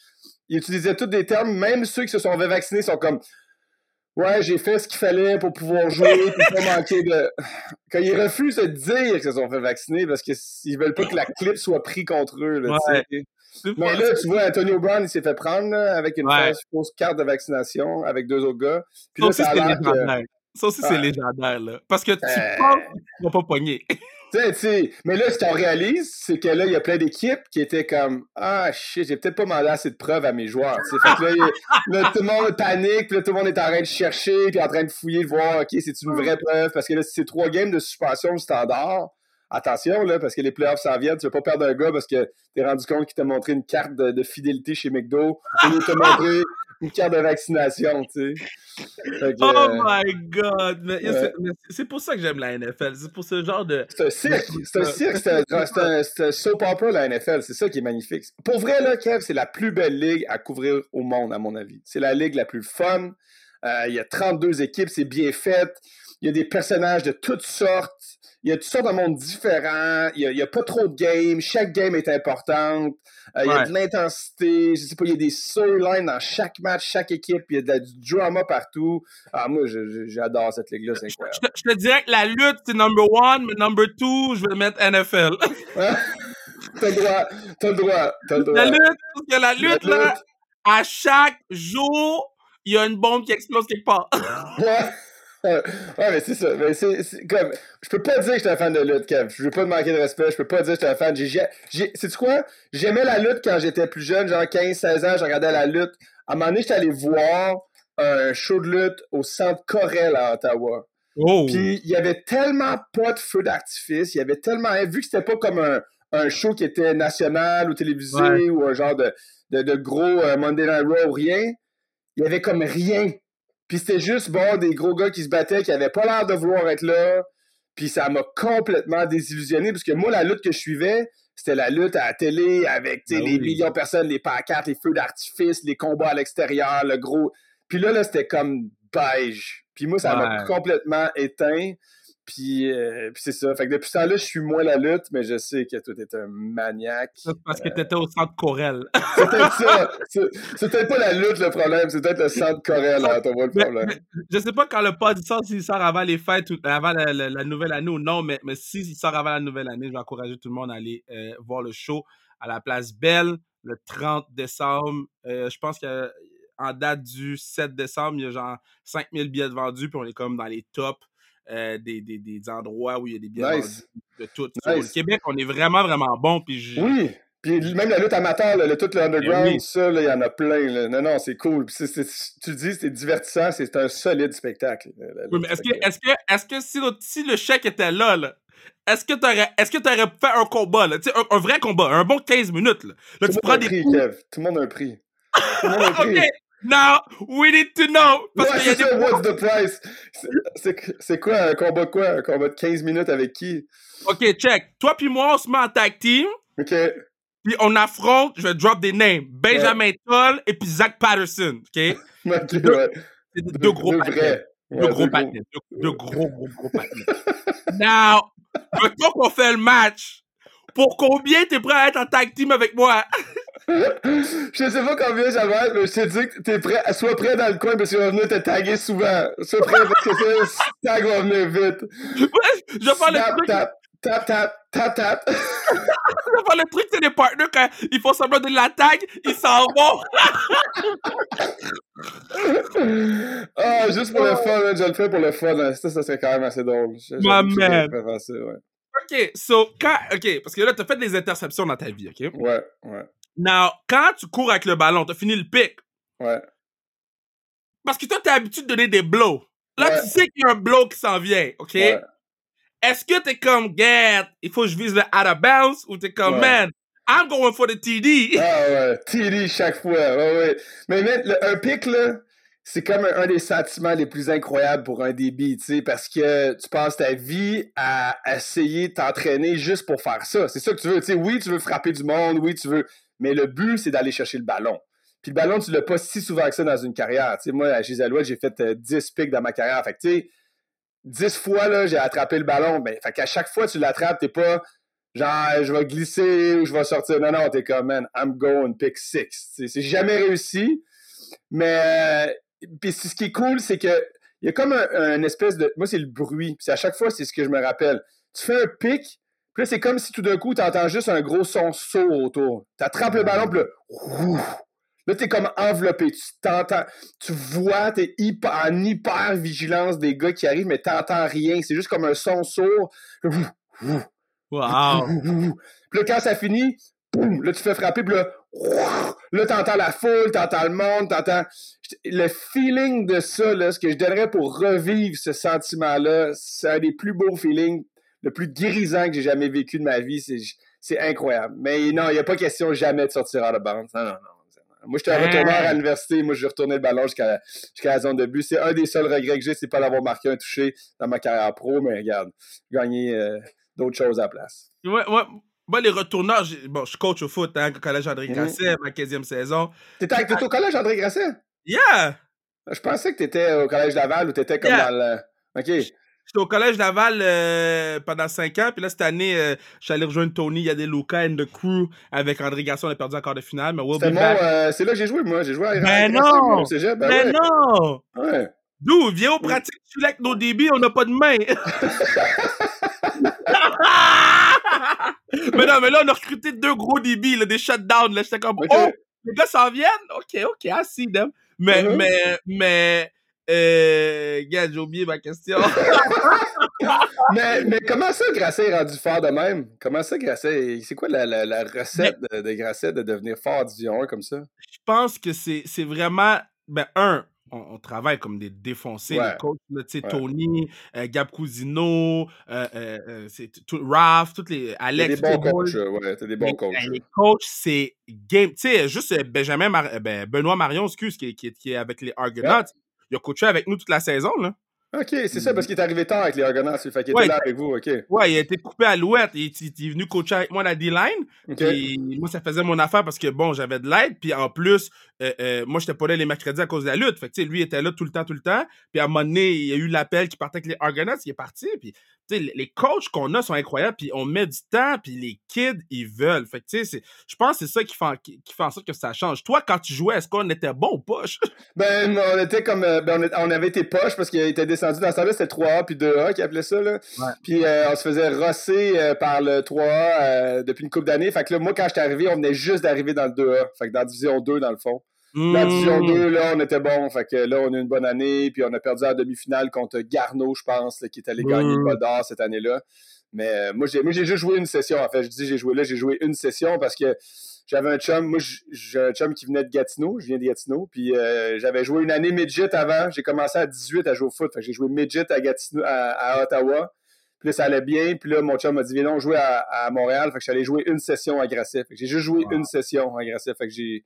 ils utilisaient tous des termes, même ceux qui se sont vaccinés sont comme « Ouais, j'ai fait ce qu'il fallait pour pouvoir jouer, pour pas manquer de... » Quand ils refusent de dire qu'ils se sont fait vacciner parce qu'ils veulent pas que la clip soit prise contre eux. Là, ouais. Mais là, tu vois, Antonio Brown, il s'est fait prendre là, avec une ouais. fausse carte de vaccination avec deux autres gars. Puis ça, là, aussi, ça, c'est légendaire. Que... ça aussi, ouais. c'est légendaire. Là. Parce que tu euh... penses qu'ils vont pas pogner. T'sais, t'sais. Mais là, ce qu'on réalise, c'est que là, il y a plein d'équipes qui étaient comme « Ah, shit, j'ai peut-être pas demandé assez de preuves à mes joueurs. » Fait que là, y a, là, tout le monde panique, puis là, tout le monde est en train de chercher, puis en train de fouiller, de voir « OK, c'est une vraie preuve? » Parce que là, si c'est trois games de suspension standard, attention, là, parce que les playoffs s'en viennent, tu veux pas perdre un gars parce que t'es rendu compte qu'il t'a montré une carte de, de fidélité chez McDo, il t'a montré une carte de vaccination, tu sais. Que, oh my God! Mais, ouais. c'est, mais c'est pour ça que j'aime la N F L, c'est pour ce genre de... C'est un cirque, c'est un cirque, c'est un, c'est un, c'est un soap opera la N F L, c'est ça qui est magnifique. Pour vrai, là, Kev, c'est la plus belle ligue à couvrir au monde, à mon avis. C'est la ligue la plus fun, il euh, y a trente-deux équipes, c'est bien fait, il y a des personnages de toutes sortes, il y a toutes sortes de monde différent, il n'y a, a pas trop de games, chaque game est importante, euh, il ouais. y a de l'intensité, je sais pas, il y a des storylines dans chaque match, chaque équipe, il y a de, du drama partout. Ah, moi, je, je, j'adore cette ligue-là, c'est incroyable. Je, je, je te dirais que la lutte, c'est number one, mais number two, je vais mettre N F L. T'as le droit, t'as le droit, t'as le droit. La lutte, parce que la lutte, la là, lutte. À chaque jour, il y a une bombe qui explose quelque part. Ouais. Ouais, mais c'est ça. Mais c'est, c'est, comme, je peux pas dire que j'étais un fan de lutte, Kev. Je veux pas te manquer de respect. Je peux pas dire que j'étais un fan. J'ai, j'ai, sais-tu quoi? J'aimais la lutte quand j'étais plus jeune, genre quinze seize ans. Je regardais la lutte À un moment donné, j'étais allé voir un show de lutte au Centre Corel à Ottawa. Oh. Puis il y avait tellement pas de feu d'artifice, il y avait tellement... Vu que c'était pas comme un, un show qui était national ou télévisé, ouais, ou un genre de, de, de gros euh, Monday Night Raw ou rien, il y avait comme rien. Puis c'était juste, bon, des gros gars qui se battaient, qui avaient pas l'air de vouloir être là. Puis ça m'a complètement désillusionné, parce que moi, la lutte que je suivais, c'était la lutte à la télé avec, ah oui, les millions de personnes, les pancartes, les feux d'artifice, les combats à l'extérieur, le gros... Puis là, là c'était comme beige. Puis moi, ça, ouais, m'a complètement éteint. Puis, euh, puis c'est ça. Fait que depuis ça, là, je suis moins la lutte, mais je sais que toi, t'es un maniaque. Parce que t'étais au Centre Corel. C'est peut-être ça. C'est, c'est peut-être pas la lutte le problème, c'est peut-être le Centre Corel. Là, t'as pas le problème. Mais, mais, je sais pas quand le pod sort, s'il sort avant les fêtes ou avant la, la, la nouvelle année ou non, mais, mais s'il sort avant la nouvelle année, je vais encourager tout le monde à aller euh, voir le show à la Place Belle le trente décembre. Euh, je pense que en date du sept décembre, il y a genre cinq mille billets vendus, puis on est comme dans les tops. Euh, des, des, des endroits où il y a des billets, nice, de tout. Nice. Au Québec, on est vraiment, vraiment bon. Puis je... Oui, puis même la lutte amateur, là, le, tout le underground, oui, ça, il y en a plein. Là. Non, non, c'est cool. C'est, c'est, tu dis, c'est divertissant, c'est un solide spectacle. Oui, mais est-ce que, est-ce que, est-ce que si, si le chèque était là, là, est-ce que t'aurais, est-ce que t'aurais fait un combat, là, un, un vrai combat, un bon quinze minutes? Là. Là, tout, tu prends des prix, Kev. Tout le monde a un prix. Tout le monde a un prix. Okay. Now, we need to know! Parce ouais, qu'il y a c'est des... ça, what's the price? C'est, c'est, c'est quoi, un combat de quoi? Un combat de quinze minutes avec qui? OK, check. Toi puis moi, on se met en tag team. OK. Puis on affronte, je vais drop des names, Benjamin, ouais, Toll et puis Zach Patterson. OK? OK, deux, ouais. C'est deux, deux gros patinets. Deux, ouais, deux gros patinets. Deux, deux gros, gros, gros patinets. Now, maintenant qu'on fait le match, pour combien t'es prêt à être en tag team avec moi? Je sais pas combien j'avais, mais je te dis que t'es prêt, sois prêt dans le coin parce que va venir te taguer souvent. Sois prêt parce que ce tag va venir vite. Ouais, je vais faire le truc. Tap, tap, tap, tap, tap. Je vais faire le truc, c'est des partenaires quand ils font semblant de la tag, ils s'en vont. Ah, oh, juste pour le fun, hein, je le fais pour le fun. Hein. Ça, ça serait quand même assez drôle. Je, Ma mère. Ouais. OK, so, quand, OK, parce que là, t'as fait des interceptions dans ta vie, OK? Ouais, ouais. Now, quand tu cours avec le ballon, t'as fini le pic. Ouais. Parce que toi, t'as l'habitude de donner des blows. Là, ouais, tu sais qu'il y a un blow qui s'en vient, OK? Ouais. Est-ce que t'es comme, yeah, il faut que je vise le out of bounds, ou t'es comme, ouais, man, I'm going for the T D? Ah ouais, T D chaque fois, ouais, ouais. Mais même, le, un pic, là, c'est comme un, un des sentiments les plus incroyables pour un débit, tu sais, parce que tu passes ta vie à essayer de t'entraîner juste pour faire ça. C'est ça que tu veux, tu sais. Oui, tu veux frapper du monde, oui, tu veux... Mais le but, c'est d'aller chercher le ballon. Puis le ballon, tu l'as pas si souvent que ça dans une carrière. Tu sais, moi, à Gisèle-Ouest, j'ai fait euh, dix pics dans ma carrière. Fait que, tu sais, dix fois, là, j'ai attrapé le ballon. Ben, fait qu'à chaque fois, tu l'attrapes, t'es pas genre, je vais glisser ou je vais sortir. Non, non, t'es comme, man, I'm going pick six. Tu sais, c'est jamais réussi. Mais, euh, puis ce qui est cool, c'est que, il y a comme un, un espèce de, moi, c'est le bruit. Puis à chaque fois, c'est ce que je me rappelle. Tu fais un pic. Puis là, c'est comme si tout d'un coup, t'entends juste un gros son sourd autour. T'attrapes le ballon, puis là, ouf, là, t'es comme enveloppé. Tu t'entends, tu vois, t'es hyper, en hyper-vigilance des gars qui arrivent, mais t'entends rien. C'est juste comme un son sourd. Ouf, ouf, wow! Ouf, ouf. Puis là, quand ça finit, boum, là, tu fais frapper, puis là, ouf, là, t'entends la foule, t'entends le monde, t'entends... Le feeling de ça, là, ce que je donnerais pour revivre ce sentiment-là, c'est un des plus beaux feelings, le plus guérissant que j'ai jamais vécu de ma vie, c'est, c'est incroyable. Mais non, il n'y a pas question jamais de sortir hors de bande. Non, non, non. Moi, j'étais un retourneur à l'université. Moi, je retournais le ballon jusqu'à, jusqu'à la zone de but. C'est un des seuls regrets que j'ai, c'est pas d'avoir marqué un touché dans ma carrière pro. Mais regarde, gagner euh, d'autres choses à la place. Ouais, ouais. Moi, les retourneurs, j'ai... bon, je coach au foot, hein, au Collège André-Grasset, mmh. ma quinzième saison. T'étais, t'étais au Collège André-Grasset? Yeah! Je pensais que t'étais au Collège Laval ou t'étais comme yeah. dans le... OK. Je... J'étais au Collège Laval euh, pendant cinq ans. Puis là, cette année, euh, je suis allé rejoindre Tony. Il y a des Luca and the crew avec André Garçon. On a perdu en quart de finale. Mais we'll be bon, back. Euh, c'est là que j'ai joué, moi. J'ai joué à Mais non! Au cégep, ben mais ouais. non! Ouais. D'où? Viens aux pratiques. Je suis là avec nos débits. On n'a pas de main. mais non, mais là, on a recruté deux gros débits, là, des shutdowns. Là. J'étais comme, okay. oh, les gars s'en viennent? OK, OK, I see them. Mais, mm-hmm. mais, mais... Euh, gars, j'ai oublié ma question. mais, mais comment ça, Grasset est rendu fort de même? Comment ça, Grasset? C'est quoi la, la, la recette mais, de, de Grasset de devenir fort en division un comme ça? Je pense que c'est, c'est vraiment... Ben, un, on, on travaille comme des défoncés. Ouais. Les coachs, là, tu sais, ouais. Tony, euh, Gab Cousineau, euh, euh, c'est tout, Raph, toutes les... Alex... T'as des bons coachs, ouais, t'as des bons coachs. Les coachs, c'est game... Tu sais, juste Benjamin... Mar- ben, Benoît Marion, excuse, qui, qui, qui est avec les Argonauts. Ouais. Il a coaché avec nous toute la saison, là. OK, c'est mm. ça, parce qu'il est arrivé tard avec les Argonauts. Fait qu'il ouais, était là avec vous, OK. Ouais, il a été coupé à l'ouette. Il, il, il est venu coacher avec moi à la D-line. Okay. Moi, ça faisait mon affaire parce que, bon, j'avais de l'aide. Puis en plus, euh, euh, moi, j'étais pas là les mercredis à cause de la lutte. Fait que, tu sais, lui, il était là tout le temps, tout le temps. Puis à un moment donné, il y a eu l'appel qui partait avec les Argonauts. Il est parti. Puis, tu sais, les coachs qu'on a sont incroyables. Puis on met du temps. Puis les kids, ils veulent. Fait que, tu sais, je pense que c'est ça qui fait, en, qui fait en sorte que ça change. Toi, quand tu jouais, est-ce qu'on était bon ou poche? Ben, on était comme. Ben, on avait été poche parce qu'il était descendu. Dans ce temps-là, c'était trois A puis deux A qui appelait ça. Là. Ouais. Puis euh, on se faisait rosser euh, par le trois A euh, depuis une couple d'années. Fait que là, moi, quand j'étais arrivé, on venait juste d'arriver dans le deux A. Fait que dans la division deux, dans le fond. Mmh. Dans la division deux, là, on était bon. Fait que là, on a eu une bonne année. Puis on a perdu en demi-finale contre Garneau, je pense, là, qui est allé mmh. gagner le Ballon d'Or cette année-là. Mais euh, moi, j'ai, moi, j'ai juste joué une session. En fait, je dis j'ai joué là, j'ai joué une session parce que j'avais un chum, moi j'ai un chum qui venait de Gatineau, je viens de Gatineau, puis euh, j'avais joué une année midget avant, j'ai commencé à dix-huit à jouer au foot, fait que j'ai joué midget à Gatineau, à, à Ottawa, puis là ça allait bien, puis là mon chum m'a dit viens on jouer à, à Montréal, fait que j'allais jouer une session à Grasset, fait que j'ai juste joué wow. une session à Grasset, fait que j'ai,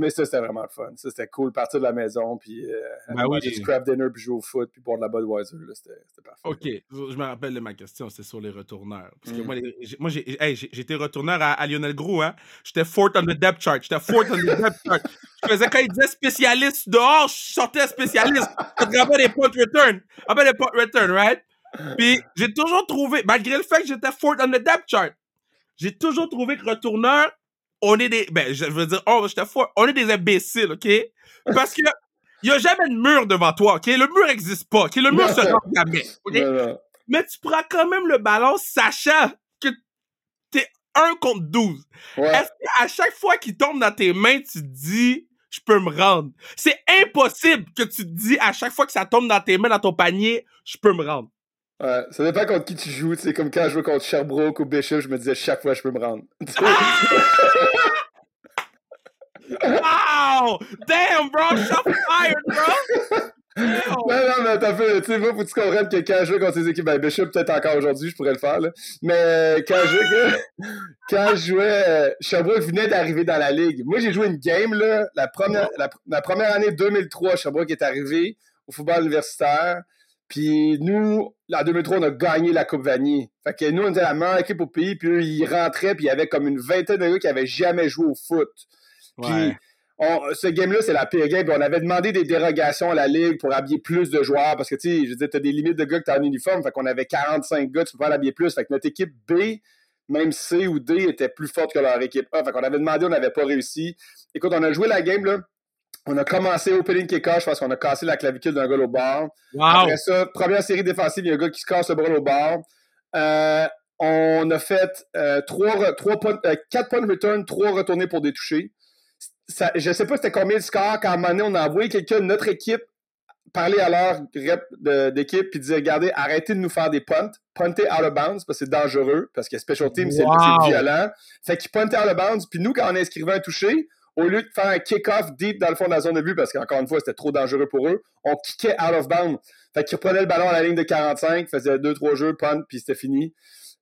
mais ça c'était vraiment le fun, ça c'était cool, partir de la maison, puis euh, ben oui. Juste crab dinner, puis jouer au foot, puis boire de la Budweiser, là, c'était, c'était parfait. OK, là. Je me rappelle de ma question, c'est sur les retourneurs, parce que mm. moi, les, j'ai, moi j'ai, hey, j'ai, j'étais retourneur à, à Lionel Groulx, hein, j'étais fourth on the depth chart, j'étais fourth on the depth chart, je faisais quand il disait spécialiste dehors, je sortais spécialiste, je regardais les punt return, après les punt return, right? Puis j'ai toujours trouvé, malgré le fait que j'étais fourth on the depth chart, j'ai toujours trouvé que retourneur, on est des... Ben, je veux dire, oh, je te fous, on est des imbéciles, OK? Parce que il n'y a jamais de mur devant toi, OK? Le mur n'existe pas, OK? Le mur se lance jamais, OK? Non, non. Mais tu prends quand même le ballon sachant que t'es un contre douze. Ouais. Est-ce qu'à chaque fois qu'il tombe dans tes mains, tu te dis, je peux me rendre? C'est impossible que tu te dis, à chaque fois que ça tombe dans tes mains, dans ton panier, je peux me rendre. Ouais, ça dépend contre qui tu joues. C'est comme quand je jouais contre Sherbrooke ou Bishop, je me disais chaque fois je peux me rendre. Ah! Wow! Damn, bro! Shot fired, bro! Damn. Non, non, mais t'as fait, tu sais, moi, faut que tu comprennes que quand je joue contre ces équipes, ben Bishop, peut-être encore aujourd'hui, je pourrais le faire, là. Mais quand je jouais, quand je jouais, Sherbrooke venait d'arriver dans la ligue. Moi, j'ai joué une game, là, la première, la, la première année deux mille trois, Sherbrooke est arrivé au football universitaire. Puis nous, en deux mille trois, on a gagné la Coupe Vanier. Fait que nous, on était la meilleure équipe au pays, puis eux, ils rentraient, puis il y avait comme une vingtaine de gars qui n'avaient jamais joué au foot. Puis ce game-là, c'est la pire game. Puis on avait demandé des dérogations à la Ligue pour habiller plus de joueurs, parce que, tu sais, je veux dire, t'as des limites de gars que t'as en uniforme, fait qu'on avait quarante-cinq gars, tu peux pas l'habiller plus. Fait que notre équipe B, même C ou D, était plus forte que leur équipe A. Fait qu'on avait demandé, on n'avait pas réussi. Écoute, on a joué la game, là. On a commencé opening kick-off parce qu'on a cassé la clavicule d'un gars au bord. Wow. Après ça, première série défensive, il y a un gars qui se casse le bras au bord. Euh, on a fait euh, trois, trois points, euh, quatre points de return, trois retournés pour des touchés. Ça, je ne sais pas c'était combien le score, quand à un moment donné, on a envoyé quelqu'un de notre équipe parler à leur rep de, d'équipe et dire « Regardez, arrêtez de nous faire des punts. Punter out of bounds parce que c'est dangereux, parce que special team, c'est, wow. c'est violent. » Fait qu'ils puntaient out of bounds. Puis nous, quand on inscrivait un touché, au lieu de faire un kick-off deep dans le fond de la zone de but, parce qu'encore une fois, c'était trop dangereux pour eux, on kickait out of bounds. Fait qu'ils prenaient le ballon à la ligne de quarante-cinq, faisaient deux trois jeux, punt, puis c'était fini.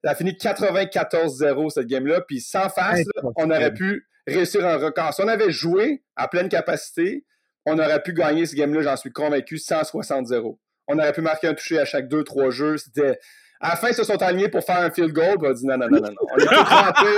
Ça a fini quatre-vingt-quatorze zéro cette game-là, puis sans face, là, on aurait pu réussir un record. Si on avait joué à pleine capacité, on aurait pu gagner ce game-là, j'en suis convaincu, cent soixante zéro. On aurait pu marquer un touché à chaque deux trois jeux, c'était... À la fin, ils se sont alignés pour faire un field goal. On a dit non, non, non, non, non. On est tous rentrés.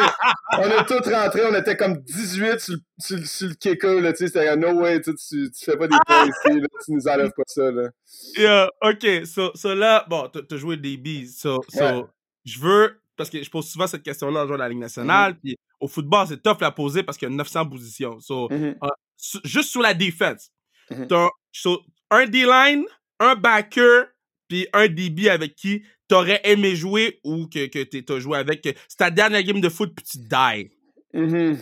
On est tous rentrés. On était comme dix-huit sur, sur, sur le kicker. Là, c'était no way. Tu, tu, tu fais pas des points ici. Là, tu nous enlèves pas ça. Là. Yeah, OK. So, so là, bon, t'as, t'as joué des D B. So, so ouais. Je veux, parce que je pose souvent cette question-là en jouant à la Ligue nationale. Mm-hmm. Puis au football, c'est tough la poser parce qu'il y a neuf cents positions. So, mm-hmm. uh, su, juste sur la défense. Mm-hmm. T'as so, un D-line, un backer, puis un D B avec qui t'aurais aimé jouer ou que, que t'as joué avec. C'est ta dernière game de foot puis tu die. Mm-hmm.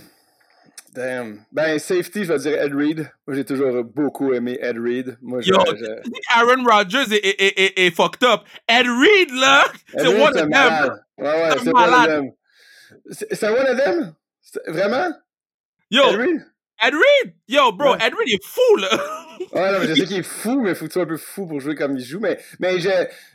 Damn. Ben, safety, je vais dire Ed Reed. Moi, j'ai toujours beaucoup aimé Ed Reed. Moi, je, Yo, je... Aaron Rodgers est, est, est, est fucked up. Ed Reed, là, Ed c'est Reed, one of them. Ouais, ouais, c'est, c'est one of them. C'est, c'est one of them? C'est, vraiment? Yo, Ed Reed? Ed Reed? Yo, bro, ouais. Ed Reed est fou, là. Ouais, non, mais je sais qu'il est fou, mais il faut que tu sois un peu fou pour jouer comme il joue. Mais, mais je,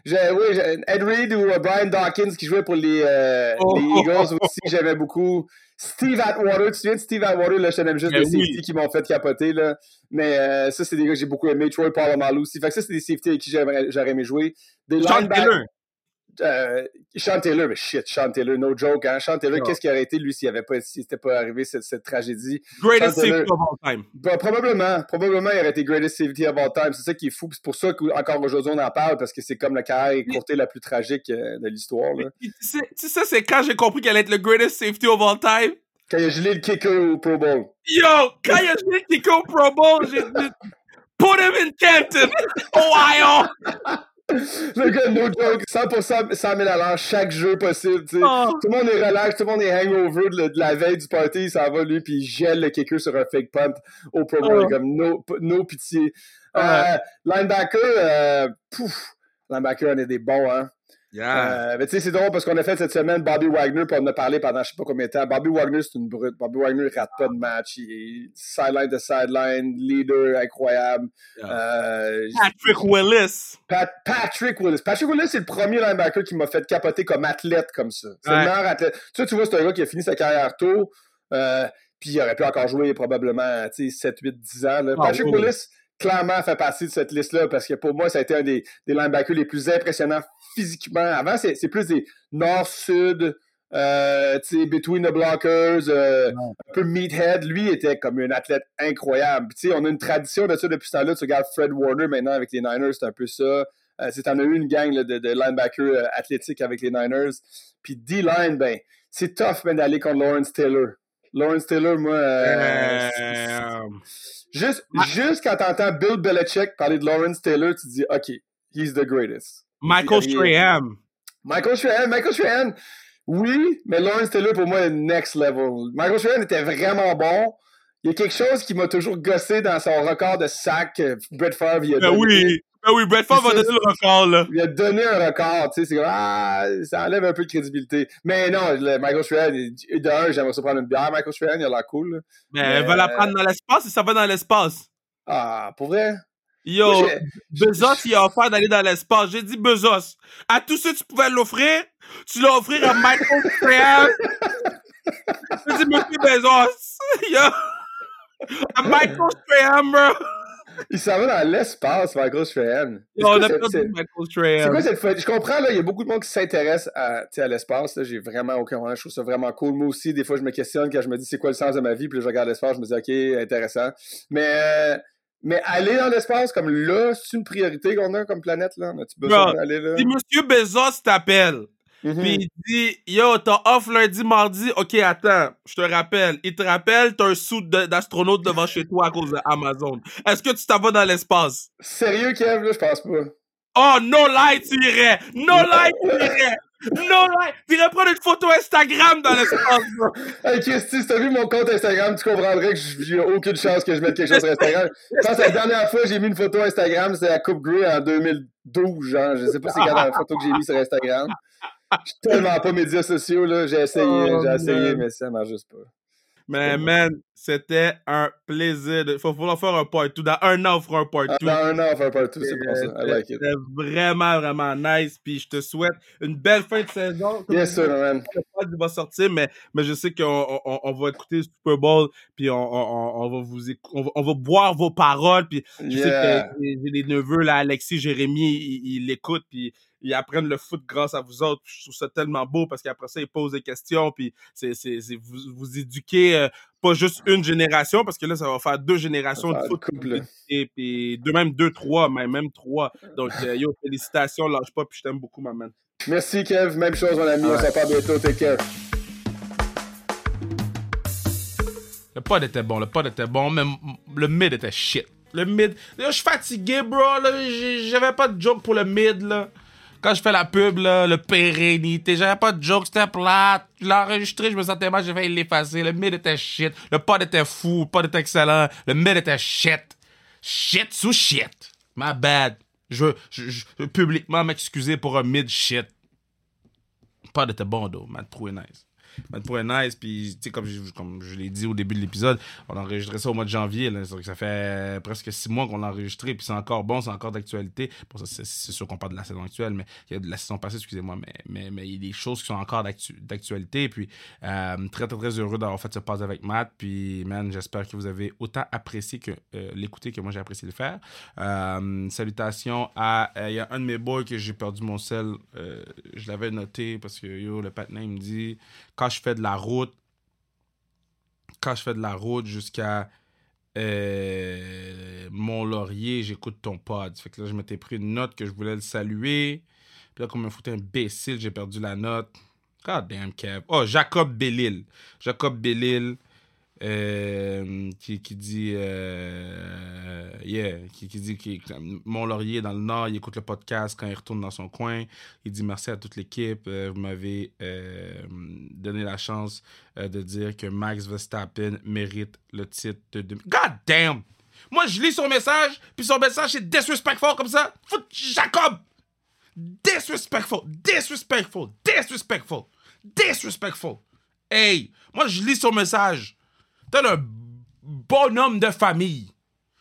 je, oui, je, Ed Reed ou Brian Dawkins qui jouait pour les, euh, oh, les Eagles aussi, j'aimais beaucoup. Steve Atwater, tu te souviens de Steve Atwater? Là, je te nomme juste mais des oui. safety qui m'ont fait capoter. Là. Mais euh, ça, c'est des gars que j'ai beaucoup aimé. Troy Polamalu aussi. Fait que ça, c'est des safety avec qui j'aurais aimé jouer. Des Sean Taylor. Euh, Sean Taylor, mais shit, Sean Taylor, no joke. Hein? Sean Taylor, oh. qu'est-ce qui aurait été, lui, s'il n'avait pas, s'il n'était pas arrivé cette, cette tragédie? Greatest Taylor, safety of all time. Bah, probablement, probablement, il aurait été greatest safety of all time. C'est ça qui est fou. C'est pour ça qu'encore aujourd'hui, on en parle, parce que c'est comme la carrière écourtée la plus tragique de l'histoire. Là. Tu sais, tu sais, c'est quand j'ai compris qu'elle allait être le greatest safety of all time? Quand il a gelé le kicker au Pro Bowl. Yo, quand il a gelé le kicker au Pro Bowl, j'ai dit put him in Canton, Ohio! Le gars, no joke, cent pour cent, cent mille à l'heure, chaque jeu possible. Oh. Tout le monde est relax, tout le monde est hangover de, de la veille du party, il s'en va lui, puis il gèle le kicker sur un fake punt au Pro Bowl, oh. comme no, no pitié. Oh. Euh, linebacker, euh, pouf, linebacker, on est des bons, hein. Yeah. Euh, mais tu sais, c'est drôle parce qu'on a fait cette semaine Bobby Wagner, puis on en a parlé pendant je sais pas combien de temps. Bobby Wagner, c'est une brute. Bobby Wagner, il rate pas de match. Il est sideline de sideline, leader incroyable. Yeah. Euh, Patrick Willis. Pat- Patrick Willis. Patrick Willis, c'est le premier linebacker qui m'a fait capoter comme athlète comme ça. C'est ouais. le meilleur athlète. Tu sais, tu vois, c'est un gars qui a fini sa carrière tôt, euh, puis il aurait pu encore jouer probablement sept, huit, dix ans. Là. Oh, Patrick oui. Willis, clairement, fait partie de cette liste-là parce que pour moi, ça a été un des, des linebackers les plus impressionnants physiquement. Avant, c'est, c'est plus des nord-sud, euh, tu sais, between the blockers, euh, un peu meathead. Lui était comme un athlète incroyable. Tu sais, on a une tradition de ça depuis ce temps-là. Tu regardes Fred Warner maintenant avec les Niners, c'est un peu ça. Euh, tu en as eu une gang là, de, de linebackers euh, athlétiques avec les Niners. Puis D-line, ben, c'est tough ben, d'aller contre Lawrence Taylor. Lawrence Taylor, moi... Euh, c'est, c'est, juste, ah. juste quand t'entends Bill Belichick parler de Lawrence Taylor, tu dis « OK, he's the greatest ». Michael Strahan. Michael Strahan. Michael Strahan, oui, mais Lawrence Taylor, pour moi, est next level. Michael Strahan était vraiment bon. Il y a quelque chose qui m'a toujours gossé dans son record de sac que Brett Favre y a ben donné. Oui, ben oui, Brett Favre va donner le record, là. Il a donné un record, tu sais, c'est comme, ah, ça enlève un peu de crédibilité. Mais non, le Michael Strahan, de un, j'aimerais ça prendre une bière, Michael Strahan, il a l'air cool. Là. Mais, mais elle va euh... la prendre dans l'espace et ça va dans l'espace. Ah, pour vrai? Yo, moi, Bezos, il a offert d'aller dans l'espace. J'ai dit Bezos. À tous ceux que tu pouvais l'offrir, tu l'as offert à Michael Strahan. J'ai dit Monsieur Bezos. Yo, à Michael Strahan, bro. Il s'en va dans l'espace, Michael Strahan. Yo, on a perdu c'est, Michael Strahan. C'est quoi cette fête? Je comprends, là, il y a beaucoup de monde qui s'intéresse à, à l'espace. Là, j'ai vraiment aucun problème. Je trouve ça vraiment cool. Moi aussi, des fois, je me questionne quand je me dis c'est quoi le sens de ma vie. Puis là, je regarde l'espace, je me dis OK, intéressant. Mais. Euh, Mais aller dans l'espace, comme là, c'est une priorité qu'on a comme planète, là. On a-tu besoin Bro, d'aller là? Si M. Bezos t'appelle, mm-hmm. puis il dit « Yo, t'as off lundi, mardi. OK, attends, je te rappelle. » Il te rappelle, t'as un sou de, d'astronaute devant chez toi à cause d'Amazon. Est-ce que tu t'en vas dans l'espace? Sérieux, Kev, là, je pense pas. Oh, no lie, tu irais! No lie, tu irais! No lie! Tu irais prendre une photo Instagram dans l'espace, bro! Hey, Christy, si t'as vu mon compte Instagram, tu comprendrais que j'ai aucune chance que je mette quelque chose sur Instagram. Je pense que la dernière fois que j'ai mis une photo Instagram, c'était à Coupe Grey en deux mille douze, genre. Je sais pas si c'est la dernière photo que j'ai mis sur Instagram. Je suis tellement pas médias sociaux, là. J'ai essayé, oh, j'ai essayé, man. Mais ça marche juste pas. Mais man, c'était un plaisir. Il faut falloir faire un part-two. Dans un an, on fera un part-two. Dans un an, on fera un part-two, c'est bon ça. I like it. C'était vraiment, vraiment nice. Puis je te souhaite une belle fin de saison. Yes, sir, man. Je sais pas qu'il va sortir, mais, mais je sais qu'on on, on va écouter le Super Bowl. Puis on, on, on, va, vous éc... on, va, on va boire vos paroles. Puis je yeah. sais que j'ai des neveux, là, Alexis, Jérémy, ils l'écoutent. Puis ils apprennent le foot grâce à vous autres. Je trouve ça tellement beau parce qu'après ça, ils posent des questions. Puis c'est, c'est, c'est vous, vous éduquez euh, pas juste une génération parce que là, ça va faire deux générations de foot. Et puis deux, même deux, trois, même, même trois. Donc, euh, yo, félicitations, lâche pas. Puis je t'aime beaucoup, ma man. Merci, Kev. Même chose, mon ami. Ouais. On se reparle bientôt. Take care. Le pod était bon. Le pod était bon. Même le mid était shit. Le mid. Là, je suis fatigué, bro. Là, j'avais pas de joke pour le mid, là. Quand je fais la pub, là, le pérennité, j'avais pas de joke, c'était plate. Je l'ai enregistré, je me sentais mal, j'ai failli l'effacer. Le mid était shit. Le pod était fou, le pod était excellent. Le mid était shit. Shit sous shit. My bad. Je veux je, je, publiquement m'excuser pour un mid shit. Le pod était bon, d'eau. Matt Proulx est nice. Matt Proulx est nice, puis tu sais, comme, comme je l'ai dit au début de l'épisode, on a enregistré ça au mois de janvier. Là, donc ça fait presque six mois qu'on l'a enregistré, puis c'est encore bon, c'est encore d'actualité. Pour ça, c'est, c'est sûr qu'on parle de la saison actuelle, mais il y a de la saison passée, excusez-moi, mais mais mais il y a des choses qui sont encore d'actu, d'actualité. Puis euh, très très très heureux d'avoir fait ce pass avec Matt. Puis man, j'espère que vous avez autant apprécié que euh, l'écouter que moi j'ai apprécié le faire. Euh, salutations à il euh, y a un de mes boys que j'ai perdu mon sel, euh, je l'avais noté parce que yo le patron il me dit quand je fais de la route, quand je fais de la route jusqu'à euh, Mont-Laurier, j'écoute ton pod. Fait que là, je m'étais pris une note que je voulais le saluer. Puis là, comme un foutu imbécile, j'ai perdu la note. God damn, Kev. Oh, Jacob Bellil. Jacob Bellil euh, qui, qui dit... Euh, yeah, qui, qui dit que Mont-Laurier, dans le Nord, il écoute le podcast quand il retourne dans son coin. Il dit merci à toute l'équipe. Euh, vous m'avez euh, donné la chance euh, de dire que Max Verstappen mérite le titre de... God damn! Moi, je lis son message, puis son message, c'est disrespectful comme ça. Fout Jacob! Disrespectful! Disrespectful! Disrespectful! Disrespectful! Hey! Moi, je lis son message. T'es un bonhomme de famille.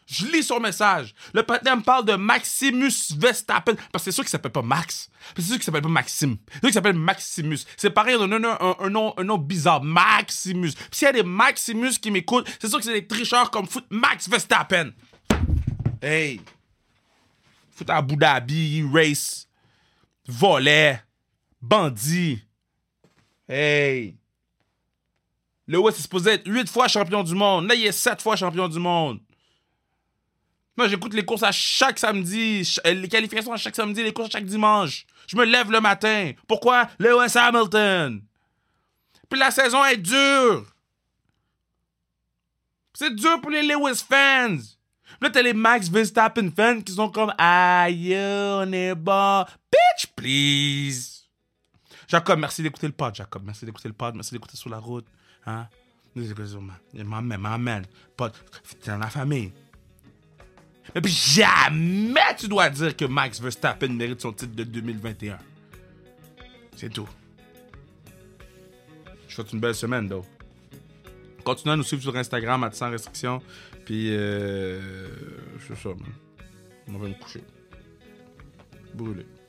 Je lis son message. Le patin me parle de Maximus Verstappen. Parce que c'est sûr qu'il s'appelle pas Max. C'est sûr qu'il s'appelle pas Maxime. C'est sûr qu'il s'appelle Maximus. C'est pareil, on a un, un, un, nom, un nom bizarre. Maximus. Puis s'il y a des Maximus qui m'écoutent, c'est sûr que c'est des tricheurs comme foot Max Verstappen. Hey. Foot à Abu Dhabi, race, volet, bandit. Hey. Le West est supposé être huit fois champion du monde. Là, il est sept fois champion du monde. Moi, j'écoute les courses à chaque samedi, les qualifications à chaque samedi, les courses à chaque dimanche. Je me lève le matin. Pourquoi? Lewis Hamilton. Puis la saison est dure. C'est dur pour les Lewis fans. Puis là, t'as les Max Verstappen fans qui sont comme « Aïe, on est bon. Bitch, please. » Jacob, merci d'écouter le pod, Jacob. Merci d'écouter le pod, merci d'écouter sur la route. Hein? Nous écoutons, m'amène, m'amène. Pod, t'es dans la famille. Et puis jamais tu dois dire que Max Verstappen mérite son titre de deux mille vingt et un. C'est tout. Je souhaite une belle semaine, donc. Continuez à nous suivre sur Instagram, à sans restriction. Puis, euh, c'est ça, man. On va me coucher. Brûler.